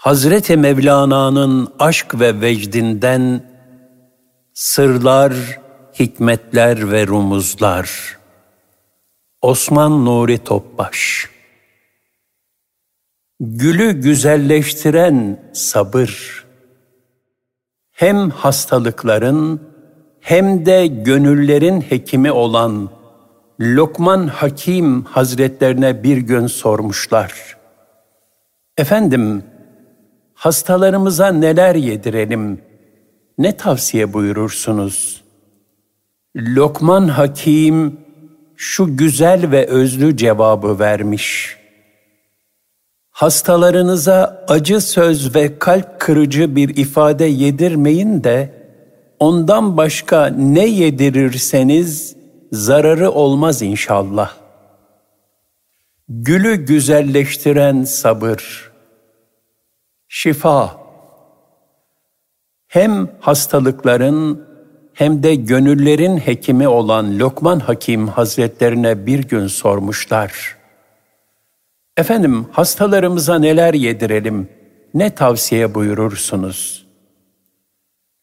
Hazreti Mevlana'nın aşk ve vecdinden Sırlar, Hikmetler ve Rumuzlar. Osman Nuri Topbaş. Gülü güzelleştiren sabır. Hem hastalıkların hem de gönüllerin hekimi olan Lokman Hakim Hazretlerine bir gün sormuşlar. Efendim, hastalarımıza neler yedirelim? Ne tavsiye buyurursunuz? Lokman Hakim şu güzel ve özlü cevabı vermiş. Hastalarınıza acı söz ve kalp kırıcı bir ifade yedirmeyin de, ondan başka ne yedirirseniz zararı olmaz inşallah. Gülü güzelleştiren sabır. Şifa. Hem hastalıkların hem de gönüllerin hekimi olan Lokman Hakim Hazretlerine bir gün sormuşlar. Efendim, hastalarımıza neler yedirelim, ne tavsiye buyurursunuz?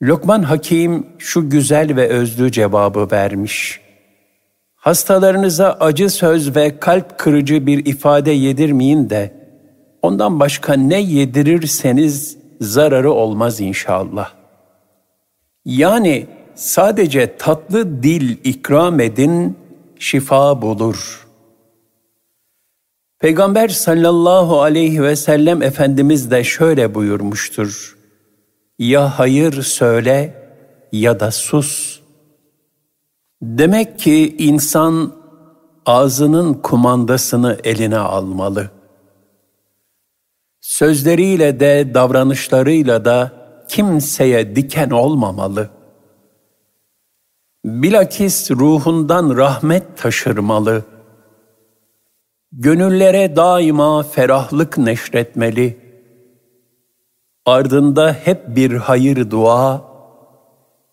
Lokman Hakim şu güzel ve özlü cevabı vermiş. Hastalarınıza acı söz ve kalp kırıcı bir ifade yedirmeyin de, ondan başka ne yedirirseniz zararı olmaz inşallah. Yani sadece tatlı dil ikram edin, şifa bulur. Peygamber sallallahu aleyhi ve sellem Efendimiz de şöyle buyurmuştur. Ya hayır söyle ya da sus. Demek ki insan ağzının kumandasını eline almalı. Sözleriyle de davranışlarıyla da kimseye diken olmamalı. Bilakis ruhundan rahmet taşırmalı. Gönüllere daima ferahlık neşretmeli. Ardında hep bir hayır dua,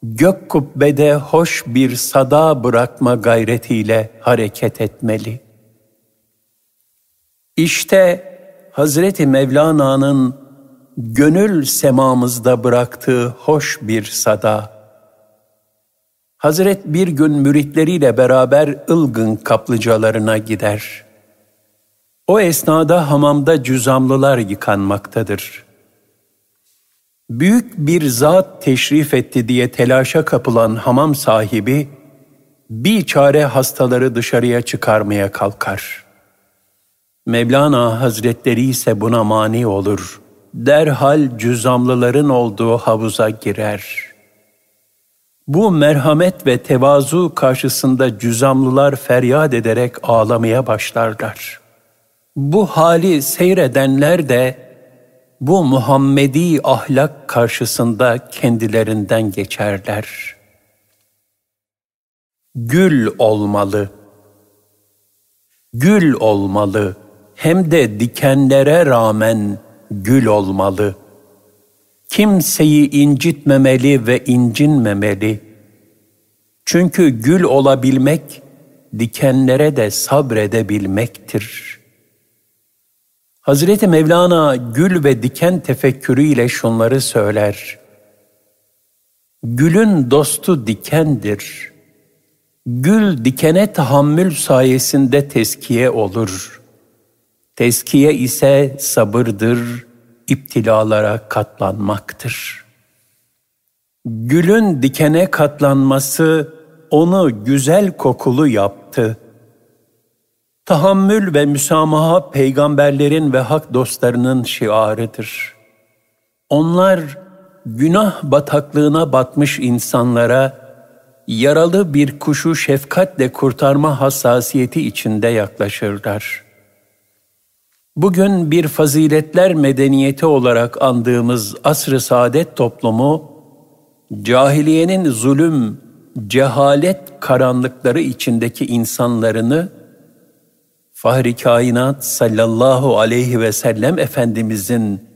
gök kubbede hoş bir sada bırakma gayretiyle hareket etmeli. İşte Hazreti Mevlana'nın gönül semamızda bıraktığı hoş bir sada. Hazret bir gün müritleriyle beraber Ilgın kaplıcalarına gider. O esnada hamamda cüzamlılar yıkanmaktadır. Büyük bir zat teşrif etti diye telaşa kapılan hamam sahibi, biçare hastaları dışarıya çıkarmaya kalkar. Mevlana Hazretleri ise buna mani olur. Derhal cüzamlıların olduğu havuza girer. Bu merhamet ve tevazu karşısında cüzamlılar feryat ederek ağlamaya başlarlar. Bu hali seyredenler de bu Muhammedi ahlak karşısında kendilerinden geçerler. Gül olmalı. Gül olmalı. Hem de dikenlere rağmen gül olmalı. Kimseyi incitmemeli ve incinmemeli. Çünkü gül olabilmek, dikenlere de sabredebilmektir. Hazreti Mevlana gül ve diken tefekkürüyle şunları söyler. Gülün dostu dikendir. Gül dikene tahammül sayesinde teskiye olur. Teskiye ise sabırdır, İptilalara katlanmaktır. Gülün dikene katlanması onu güzel kokulu yaptı. Tahammül ve müsamaha peygamberlerin ve hak dostlarının şiarıdır. Onlar günah bataklığına batmış insanlara yaralı bir kuşu şefkatle kurtarma hassasiyeti içinde yaklaşırlar. Bugün bir faziletler medeniyeti olarak andığımız asr-ı saadet toplumu, cahiliyenin zulüm, cehalet karanlıkları içindeki insanlarını, Fahri Kainat sallallahu aleyhi ve sellem Efendimizin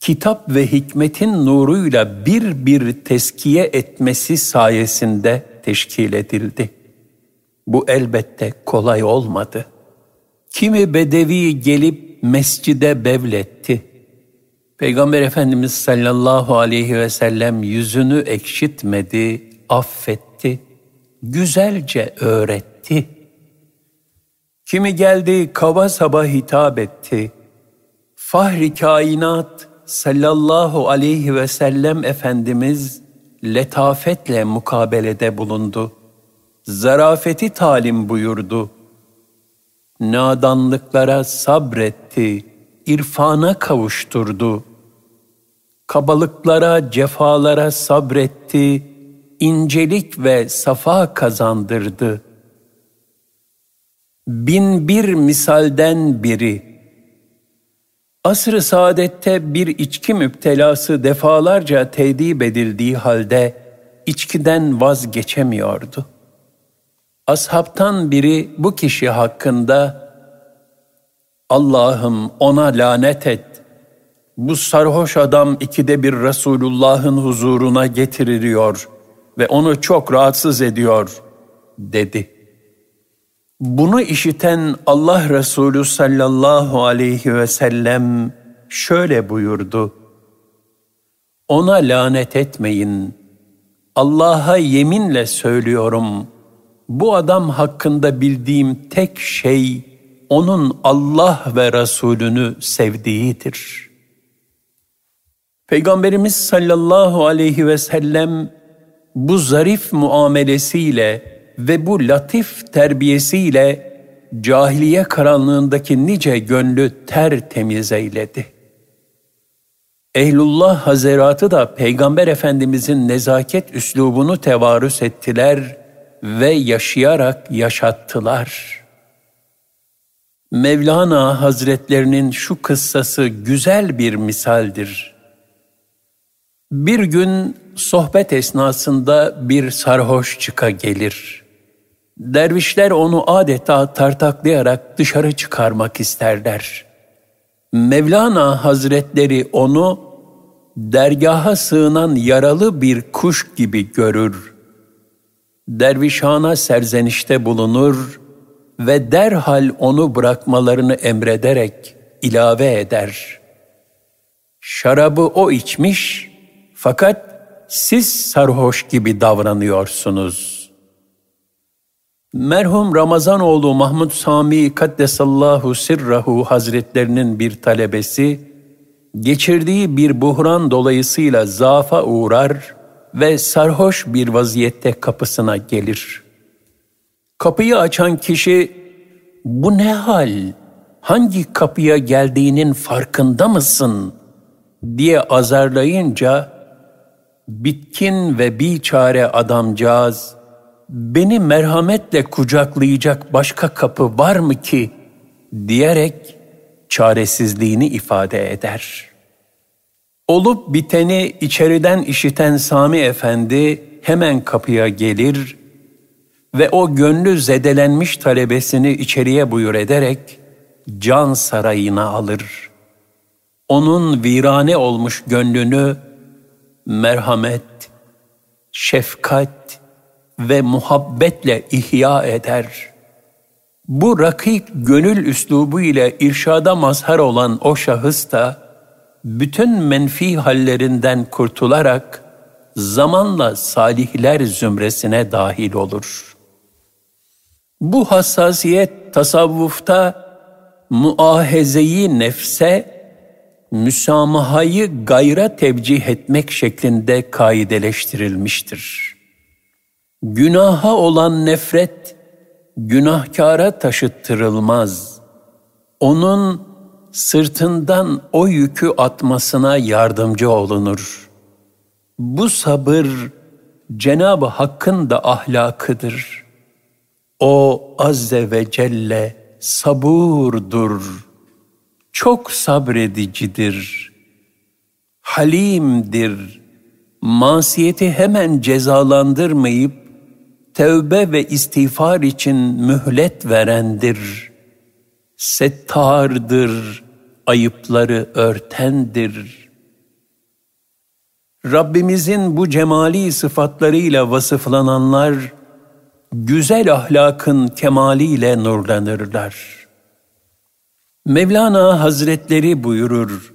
kitap ve hikmetin nuruyla bir bir teskiye etmesi sayesinde teşkil edildi. Bu elbette kolay olmadı. Kimi bedevi gelip mescide bevletti. Peygamber Efendimiz sallallahu aleyhi ve sellem yüzünü ekşitmedi, affetti, güzelce öğretti. Kimi geldi kaba saba hitap etti. Fahri kainat sallallahu aleyhi ve sellem Efendimiz letafetle mukabelede bulundu. Zarafeti talim buyurdu. Nadanlıklara sabretti, irfana kavuşturdu. Kabalıklara, cefalara sabretti, incelik ve safa kazandırdı. Bin bir misalden biri. Asr-ı saadette bir içki müptelası defalarca tedip edildiği halde içkiden vazgeçemiyordu. Ashabtan biri bu kişi hakkında "Allah'ım ona lanet et. Bu sarhoş adam ikide bir Resulullah'ın huzuruna getiriliyor ve onu çok rahatsız ediyor" dedi. Bunu işiten Allah Resulü sallallahu aleyhi ve sellem şöyle buyurdu: "Ona lanet etmeyin. Allah'a yeminle söylüyorum, bu adam hakkında bildiğim tek şey onun Allah ve Resulünü sevdiğidir." Peygamberimiz sallallahu aleyhi ve sellem bu zarif muamelesiyle ve bu latif terbiyesiyle cahiliye karanlığındaki nice gönlü tertemiz eyledi. Ehlullah Hazaratı da Peygamber Efendimizin nezaket üslubunu tevarüs ettiler ve yaşayarak yaşattılar. Mevlana Hazretlerinin şu kıssası güzel bir misaldir. Bir gün sohbet esnasında bir sarhoş çıka gelir. Dervişler onu adeta tartaklayarak dışarı çıkarmak isterler. Mevlana Hazretleri onu dergaha sığınan yaralı bir kuş gibi görür. Dervişhana serzenişte bulunur ve derhal onu bırakmalarını emrederek ilave eder: "Şarabı o içmiş, fakat siz sarhoş gibi davranıyorsunuz." Merhum Ramazanoğlu Mahmud Sami kaddesallahu sirrahu Hazretlerinin bir talebesi, geçirdiği bir buhran dolayısıyla zaafa uğrar ve sarhoş bir vaziyette kapısına gelir. Kapıyı açan kişi, "Bu ne hal, hangi kapıya geldiğinin farkında mısın?" diye azarlayınca, bitkin ve biçare adamcağız, "Beni merhametle kucaklayacak başka kapı var mı ki?" diyerek çaresizliğini ifade eder. Olup biteni içeriden işiten Sami Efendi hemen kapıya gelir ve o gönlü zedelenmiş talebesini içeriye buyur ederek can sarayına alır. Onun virane olmuş gönlünü merhamet, şefkat ve muhabbetle ihya eder. Bu rakik gönül üslubu ile irşada mazhar olan o şahıs da bütün menfi hallerinden kurtularak zamanla salihler zümresine dahil olur. Bu hassasiyet tasavvufta muahezeyi nefse, müsamahayı gayra tevcih etmek şeklinde kaideleştirilmiştir. Günaha olan nefret, günahkara taşıttırılmaz. Onun sırtından o yükü atmasına yardımcı olunur. Bu sabır, Cenab-ı Hakk'ın da ahlakıdır. O Azze ve Celle saburdur. Çok sabredicidir, halimdir, masiyeti hemen cezalandırmayıp tevbe ve istiğfar için mühlet verendir, settardır, ayıpları örtendir. Rabbimizin bu cemali sıfatlarıyla vasıflananlar, güzel ahlakın kemaliyle nurlanırlar. Mevlana Hazretleri buyurur: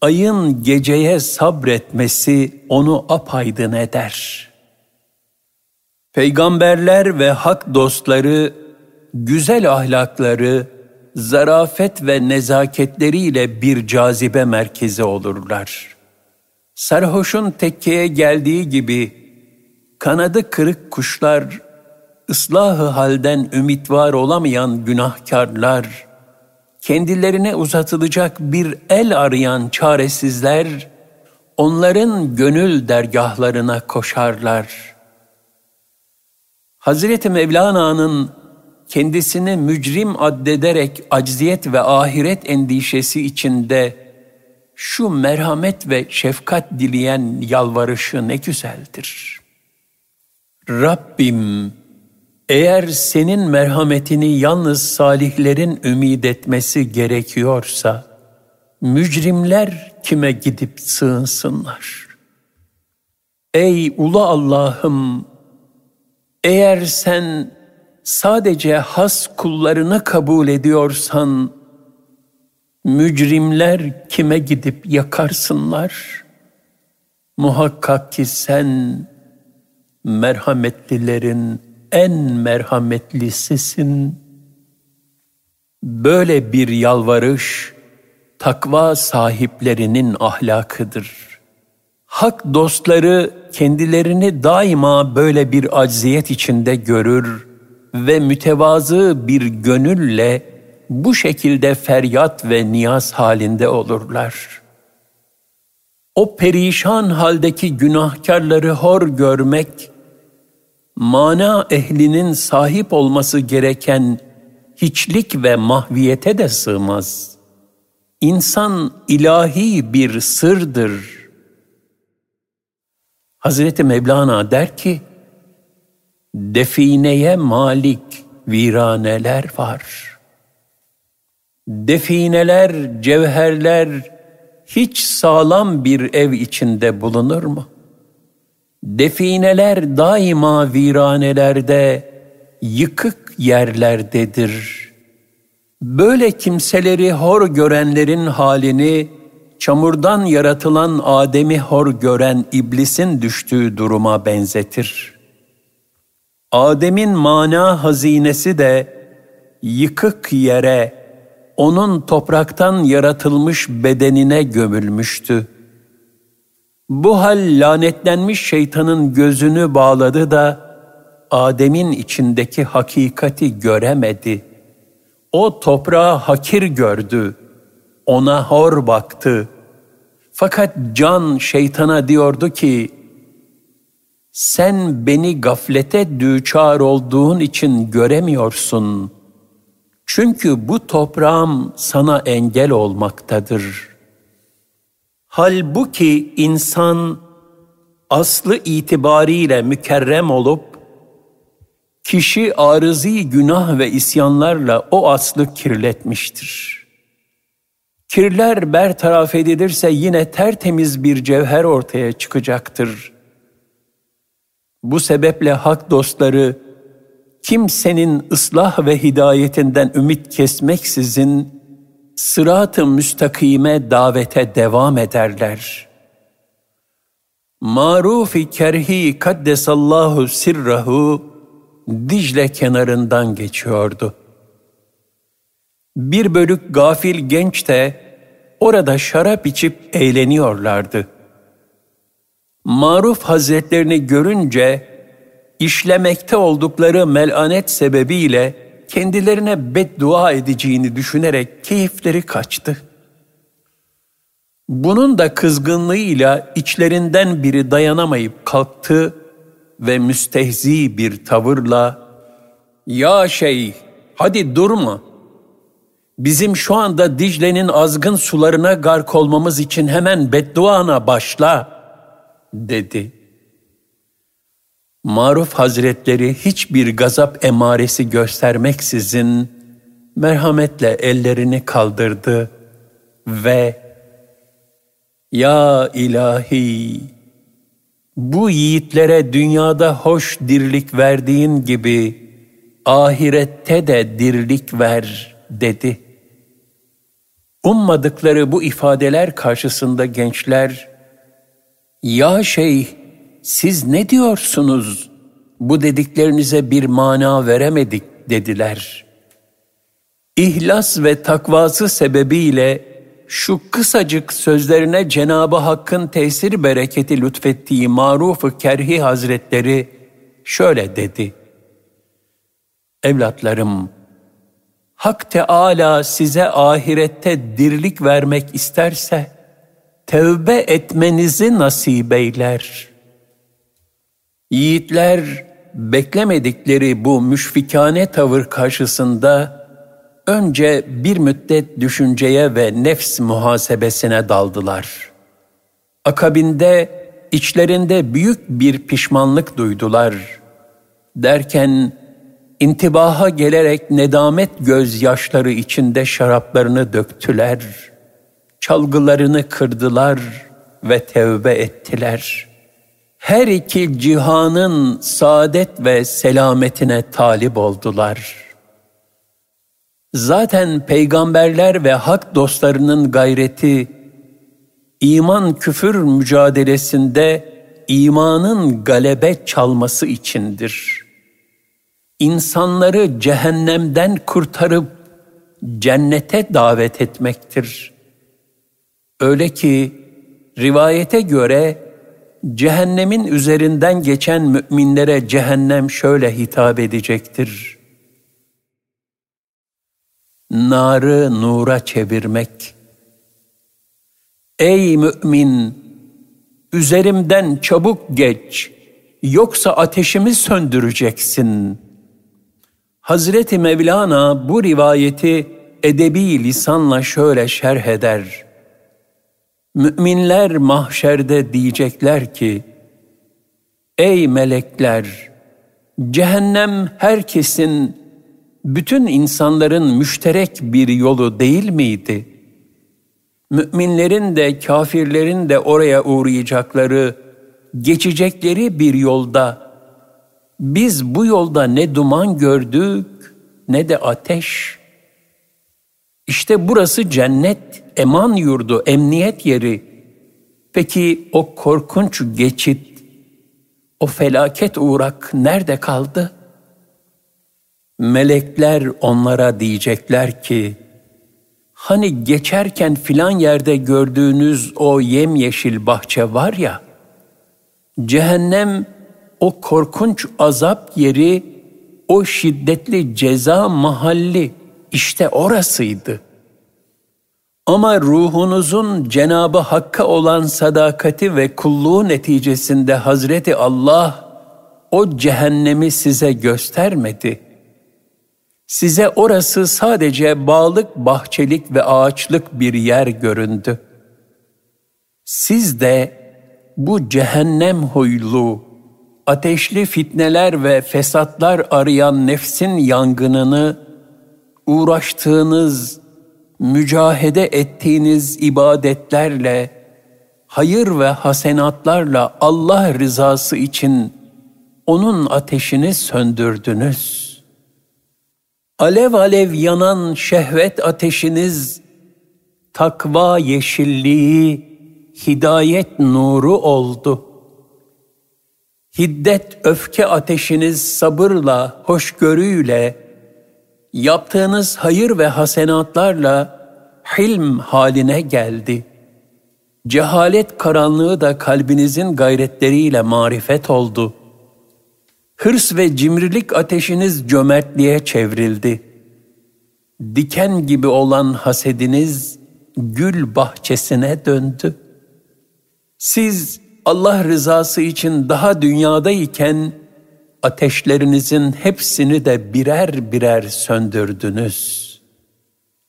ayın geceye sabretmesi onu apaydın eder. Peygamberler ve hak dostları, güzel ahlakları, zarafet ve nezaketleriyle bir cazibe merkezi olurlar. Sarhoşun tekkeye geldiği gibi, kanadı kırık kuşlar, ıslahı halden ümit var olamayan günahkarlar, kendilerine uzatılacak bir el arayan çaresizler, onların gönül dergahlarına koşarlar. Hazreti Mevlana'nın kendisini mücrim addederek acziyet ve ahiret endişesi içinde şu merhamet ve şefkat dileyen yalvarışı ne güzeldir. Rabbim, eğer senin merhametini yalnız salihlerin ümid etmesi gerekiyorsa, mücrimler kime gidip sığınsınlar? Ey ulu Allah'ım, eğer sen sadece has kullarını kabul ediyorsan, mücrimler kime gidip yakarsınlar? Muhakkak ki sen merhametlilerin en merhametlisisin. Böyle bir yalvarış, takva sahiplerinin ahlakıdır. Hak dostları kendilerini daima böyle bir acziyet içinde görür ve mütevazı bir gönülle bu şekilde feryat ve niyaz halinde olurlar. O perişan haldeki günahkarları hor görmek, mana ehlinin sahip olması gereken hiçlik ve mahviyete de sığmaz. İnsan ilahi bir sırdır. Hazreti Mevlana der ki, defineye malik viraneler var. Defineler, cevherler hiç sağlam bir ev içinde bulunur mu? Defineler daima viranelerde, yıkık yerlerdedir. Böyle kimseleri hor görenlerin halini, çamurdan yaratılan Adem'i hor gören iblisin düştüğü duruma benzetir. Adem'in mana hazinesi de yıkık yere, onun topraktan yaratılmış bedenine gömülmüştü. Bu hal lanetlenmiş şeytanın gözünü bağladı da Adem'in içindeki hakikati göremedi. O toprağı hakir gördü. Ona hor baktı. Fakat can şeytana diyordu ki, sen beni gaflete düçar olduğun için göremiyorsun. Çünkü bu toprağım sana engel olmaktadır. Halbuki insan aslı itibariyle mükerrem olup, kişi arızi günah ve isyanlarla o aslı kirletmiştir. Kirler bertaraf edilirse yine tertemiz bir cevher ortaya çıkacaktır. Bu sebeple hak dostları, kimsenin ıslah ve hidayetinden ümit kesmeksizin sırat-ı müstakime davete devam ederler. Maruf-i kerhi kaddesallahu sirrahu Dicle kenarından geçiyordu. Bir bölük gafil genç de orada şarap içip eğleniyorlardı. Maruf Hazretlerini görünce işlemekte oldukları melanet sebebiyle kendilerine beddua edeceğini düşünerek keyifleri kaçtı. Bunun da kızgınlığıyla içlerinden biri dayanamayıp kalktı ve müstehzi bir tavırla "Ya şeyh, hadi durma. Bizim şu anda Dicle'nin azgın sularına gark olmamız için hemen bedduana başla," dedi. Maruf Hazretleri hiçbir gazap emaresi göstermeksizin merhametle ellerini kaldırdı ve "Ya ilahi, bu yiğitlere dünyada hoş dirlik verdiğin gibi ahirette de dirlik ver," dedi. Ummadıkları bu ifadeler karşısında gençler, "Ya şeyh, siz ne diyorsunuz? Bu dediklerinize bir mana veremedik" dediler. İhlas ve takvası sebebiyle şu kısacık sözlerine Cenab-ı Hakk'ın tesir bereketi lütfettiği Maruf-i Kerhi Hazretleri şöyle dedi: "Evlatlarım, Hak Teâlâ size ahirette dirlik vermek isterse, tevbe etmenizi nasip eyler." Yiğitler beklemedikleri bu müşfikane tavır karşısında önce bir müddet düşünceye ve nefs muhasebesine daldılar. Akabinde içlerinde büyük bir pişmanlık duydular. Derken intibaha gelerek nedamet gözyaşları içinde şaraplarını döktüler, çalgılarını kırdılar ve tevbe ettiler. Her iki cihanın saadet ve selametine talip oldular. Zaten peygamberler ve hak dostlarının gayreti, iman küfür mücadelesinde imanın galebe çalması içindir. İnsanları cehennemden kurtarıp cennete davet etmektir. Öyle ki rivayete göre cehennemin üzerinden geçen müminlere cehennem şöyle hitap edecektir: "Narı nura çevirmek. Ey mümin, üzerimden çabuk geç, yoksa ateşimi söndüreceksin." Hazreti Mevlana bu rivayeti edebi lisanla şöyle şerh eder: "Müminler mahşerde diyecekler ki, ey melekler, cehennem herkesin, bütün insanların müşterek bir yolu değil miydi? Müminlerin de kafirlerin de oraya uğrayacakları, geçecekleri bir yolda biz bu yolda ne duman gördük ne de ateş. İşte burası cennet, eman yurdu, emniyet yeri. Peki o korkunç geçit, o felaket uğrak nerede kaldı?" Melekler onlara diyecekler ki, "Hani geçerken filan yerde gördüğünüz o yemyeşil bahçe var ya, cehennem o korkunç azap yeri, o şiddetli ceza mahalli, işte orasıydı. Ama ruhunuzun Cenab-ı Hakk'a olan sadakati ve kulluğu neticesinde Hazreti Allah o cehennemi size göstermedi. Size orası sadece bağlık, bahçelik ve ağaçlık bir yer göründü. Siz de bu cehennem huylu, ateşli fitneler ve fesatlar arayan nefsin yangınını, uğraştığınız, mücahede ettiğiniz ibadetlerle, hayır ve hasenatlarla Allah rızası için onun ateşini söndürdünüz. Alev alev yanan şehvet ateşiniz, takva yeşilliği, hidayet nuru oldu. Hiddet öfke ateşiniz sabırla, hoşgörüyle, yaptığınız hayır ve hasenatlarla hilm haline geldi. Cehalet karanlığı da kalbinizin gayretleriyle marifet oldu. Hırs ve cimrilik ateşiniz cömertliğe çevrildi. Diken gibi olan hasediniz gül bahçesine döndü. Siz Allah rızası için daha dünyadayken ateşlerinizin hepsini de birer birer söndürdünüz.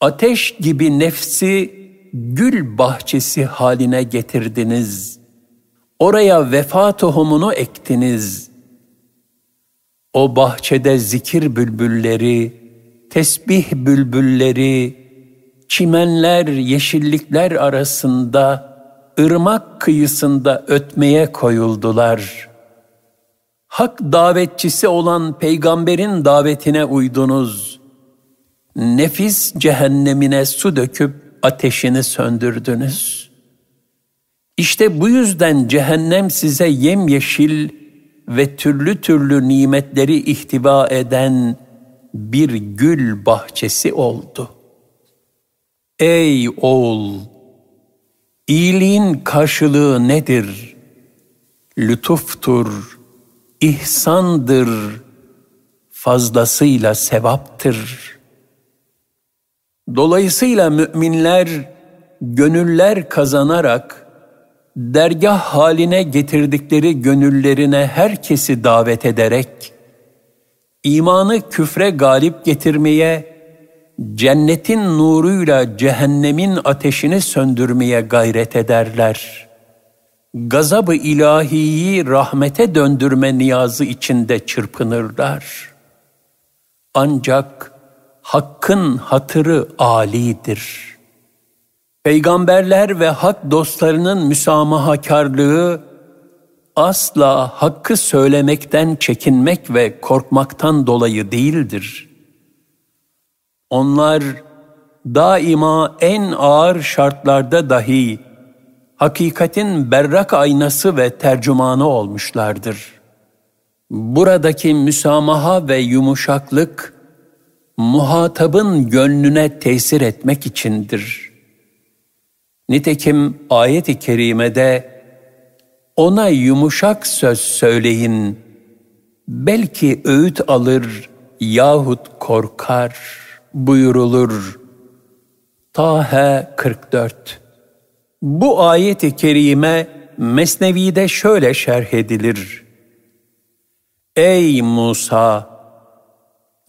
Ateş gibi nefsi gül bahçesi haline getirdiniz. Oraya vefa tohumunu ektiniz. O bahçede zikir bülbülleri, tesbih bülbülleri, çimenler, yeşillikler arasında, ırmak kıyısında ötmeye koyuldular. Hak davetçisi olan peygamberin davetine uydunuz. Nefis cehennemine su döküp ateşini söndürdünüz. İşte bu yüzden cehennem size yemyeşil ve türlü türlü nimetleri ihtiva eden bir gül bahçesi oldu. Ey oğul! İyiliğin karşılığı nedir? Lütuftur, ihsandır, fazlasıyla sevaptır. Dolayısıyla müminler gönüller kazanarak dergah haline getirdikleri gönüllerine herkesi davet ederek imanı küfre galip getirmeye, cennetin nuruyla cehennemin ateşini söndürmeye gayret ederler. Gazab-ı ilahiyi rahmete döndürme niyazı içinde çırpınırlar. Ancak hakkın hatırı âlidir. Peygamberler ve hak dostlarının müsamahakarlığı asla hakkı söylemekten çekinmek ve korkmaktan dolayı değildir. Onlar daima en ağır şartlarda dahi hakikatin berrak aynası ve tercümanı olmuşlardır. Buradaki müsamaha ve yumuşaklık, muhatabın gönlüne tesir etmek içindir. Nitekim ayet-i kerimede, ona yumuşak söz söyleyin, belki öğüt alır yahut korkar buyurulur. Taha 44. Bu ayet-i kerime Mesnevi'de şöyle şerh edilir. Ey Musa!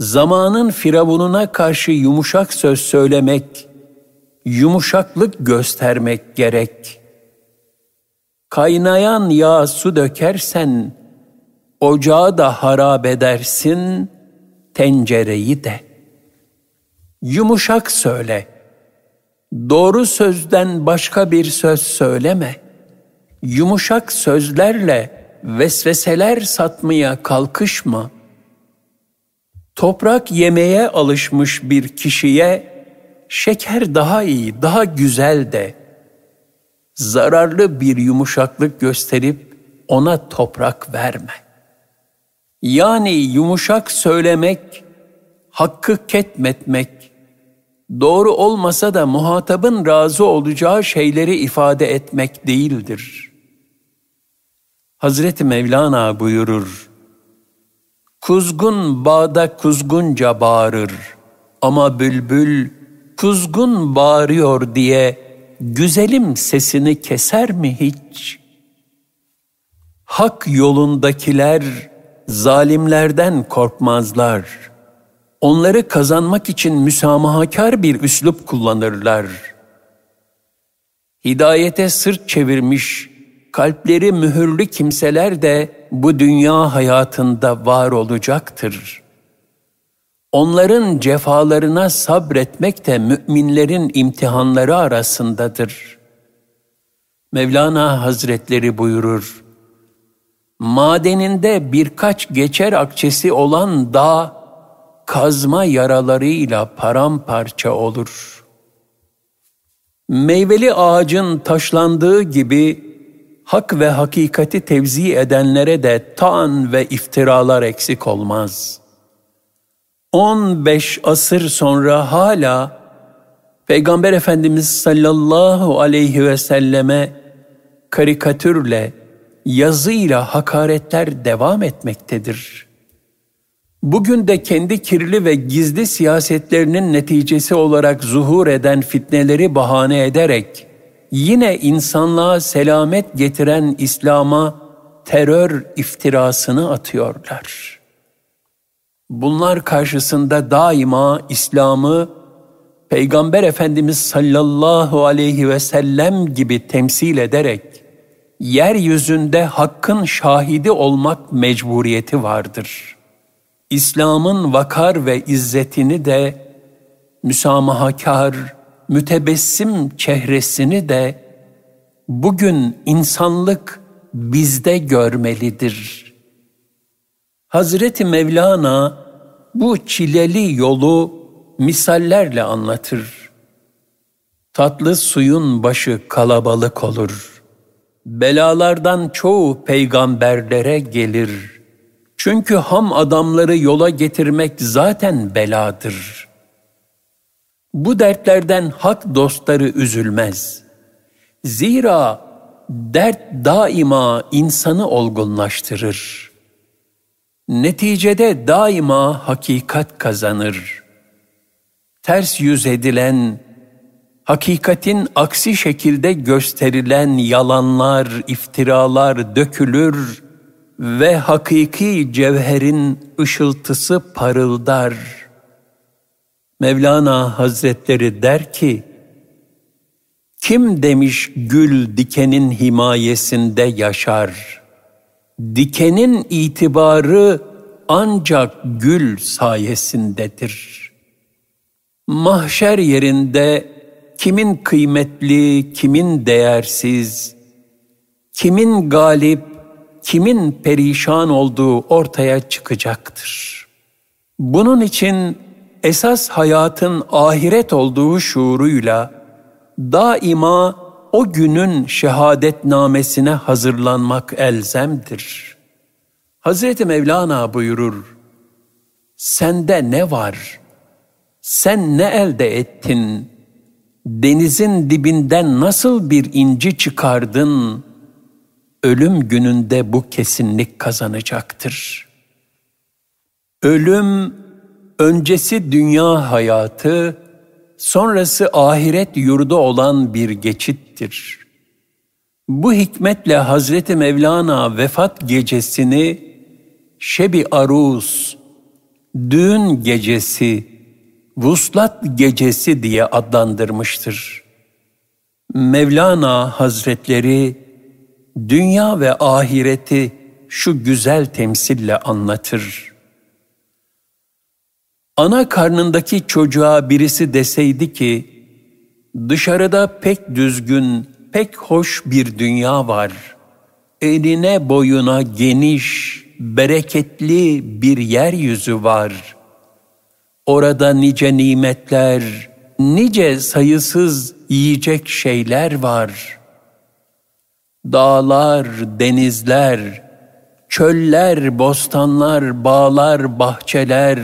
Zamanın firavununa karşı yumuşak söz söylemek, yumuşaklık göstermek gerek. Kaynayan yağa su dökersen, ocağı da harap edersin, tencereyi de. Yumuşak söyle, doğru sözden başka bir söz söyleme. Yumuşak sözlerle vesveseler satmaya kalkışma. Toprak yemeye alışmış bir kişiye, şeker daha iyi, daha güzel de. Zararlı bir yumuşaklık gösterip ona toprak verme. Yani yumuşak söylemek, hakkı ketmetmek, doğru olmasa da muhatabın razı olacağı şeyleri ifade etmek değildir. Hazreti Mevlana buyurur, kuzgun bağda kuzgunca bağırır ama bülbül kuzgun bağırıyor diye güzelim sesini keser mi hiç? Hak yolundakiler zalimlerden korkmazlar. Onları kazanmak için müsamahakar bir üslup kullanırlar. Hidayete sırt çevirmiş, kalpleri mühürlü kimseler de bu dünya hayatında var olacaktır. Onların cefalarına sabretmek de müminlerin imtihanları arasındadır. Mevlana Hazretleri buyurur, madeninde birkaç geçer akçesi olan dağ, kazma yaralarıyla paramparça olur. Meyveli ağacın taşlandığı gibi, hak ve hakikati tevzi edenlere de taan ve iftiralar eksik olmaz. 15 asır sonra hala, Peygamber Efendimiz sallallahu aleyhi ve selleme karikatürle, yazıyla hakaretler devam etmektedir. Bugün de kendi kirli ve gizli siyasetlerinin neticesi olarak zuhur eden fitneleri bahane ederek, yine insanlığa selamet getiren İslam'a terör iftirasını atıyorlar. Bunlar karşısında daima İslam'ı Peygamber Efendimiz sallallahu aleyhi ve sellem gibi temsil ederek, yeryüzünde hakkın şahidi olmak mecburiyeti vardır. İslam'ın vakar ve izzetini de, müsamahakar, mütebessim çehresini de bugün insanlık bizde görmelidir. Hazreti Mevlana bu çileli yolu misallerle anlatır. Tatlı suyun başı kalabalık olur. Belalardan çoğu peygamberlere gelir. Çünkü ham adamları yola getirmek zaten beladır. Bu dertlerden hak dostları üzülmez. Zira dert daima insanı olgunlaştırır. Neticede daima hakikat kazanır. Ters yüz edilen, hakikatin aksi şekilde gösterilen yalanlar, iftiralar dökülür ve hakiki cevherin ışıltısı parıldar. Mevlana Hazretleri der ki, kim demiş gül dikenin himayesinde yaşar? Dikenin itibarı ancak gül sayesindedir. Mahşer yerinde kimin kıymetli, kimin değersiz, kimin galip, kimin perişan olduğu ortaya çıkacaktır. Bunun için esas hayatın ahiret olduğu şuuruyla daima o günün şehadetnamesine hazırlanmak elzemdir. Hazreti Mevlana buyurur, "Sende ne var? Sen ne elde ettin? Denizin dibinden nasıl bir inci çıkardın? Ölüm gününde bu kesinlik kazanacaktır." Ölüm, öncesi dünya hayatı, sonrası ahiret yurdu olan bir geçittir. Bu hikmetle Hazreti Mevlana vefat gecesini Şeb-i Arus, düğün gecesi, Vuslat gecesi diye adlandırmıştır. Mevlana Hazretleri dünya ve ahireti şu güzel temsille anlatır. Ana karnındaki çocuğa birisi deseydi ki, dışarıda pek düzgün, pek hoş bir dünya var. Eline boyuna geniş, bereketli bir yeryüzü var. Orada nice nimetler, nice sayısız yiyecek şeyler var. Dağlar, denizler, çöller, bostanlar, bağlar, bahçeler,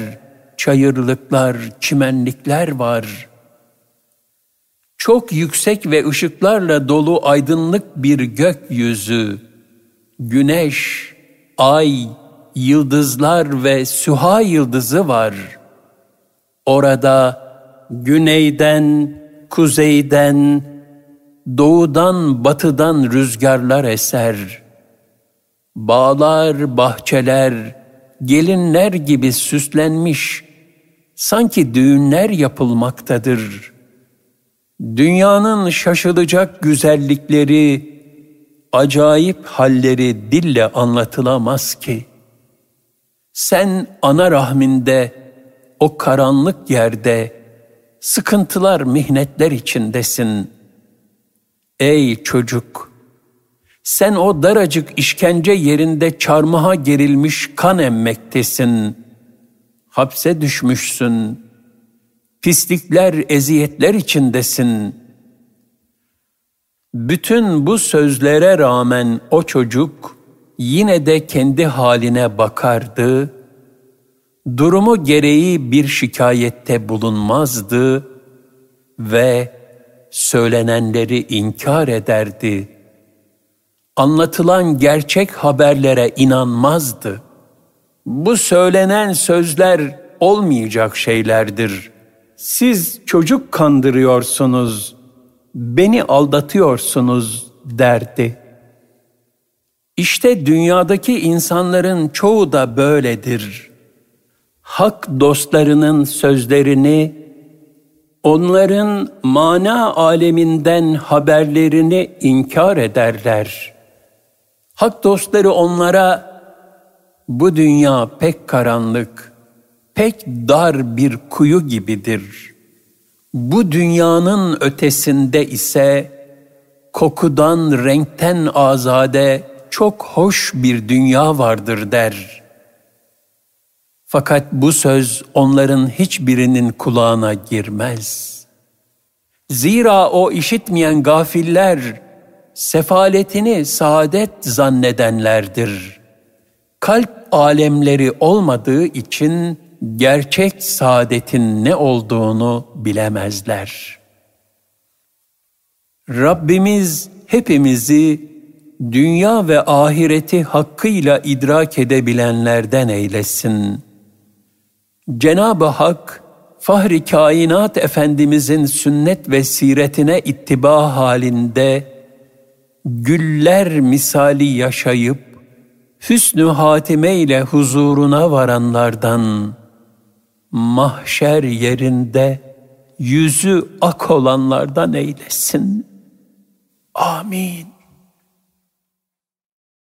çayırlıklar, çimenlikler var. Çok yüksek ve ışıklarla dolu aydınlık bir gökyüzü, güneş, ay, yıldızlar ve süha yıldızı var. Orada güneyden, kuzeyden, doğudan, batıdan rüzgarlar eser. Bağlar, bahçeler, gelinler gibi süslenmiş, sanki düğünler yapılmaktadır. Dünyanın şaşılacak güzellikleri, acayip halleri dille anlatılamaz ki. Sen ana rahminde, o karanlık yerde, sıkıntılar, mihnetler içindesin. Ey çocuk! Sen o daracık işkence yerinde çarmıha gerilmiş kan emmektesin. Hapse düşmüşsün. Pislikler, eziyetler içindesin. Bütün bu sözlere rağmen o çocuk yine de kendi haline bakardı, durumu gereği bir şikayette bulunmazdı ve söylenenleri inkar ederdi. Anlatılan gerçek haberlere inanmazdı. Bu söylenen sözler olmayacak şeylerdir. Siz çocuk kandırıyorsunuz, beni aldatıyorsunuz derdi. İşte dünyadaki insanların çoğu da böyledir. Hak dostlarının sözlerini, onların mana aleminden haberlerini inkar ederler. Hak dostları onlara, bu dünya pek karanlık, pek dar bir kuyu gibidir. Bu dünyanın ötesinde ise kokudan, renkten azade çok hoş bir dünya vardır der. Fakat bu söz onların hiçbirinin kulağına girmez. Zira o işitmeyen gafiller, sefaletini saadet zannedenlerdir. Kalp alemleri olmadığı için gerçek saadetin ne olduğunu bilemezler. Rabbimiz hepimizi dünya ve ahireti hakkıyla idrak edebilenlerden eylesin. Cenab-ı Hak, Fahri Kainat Efendimizin sünnet ve siretine ittiba halinde güller misali yaşayıp hüsnü hatime ile huzuruna varanlardan, mahşer yerinde yüzü ak olanlardan eylesin. Amin.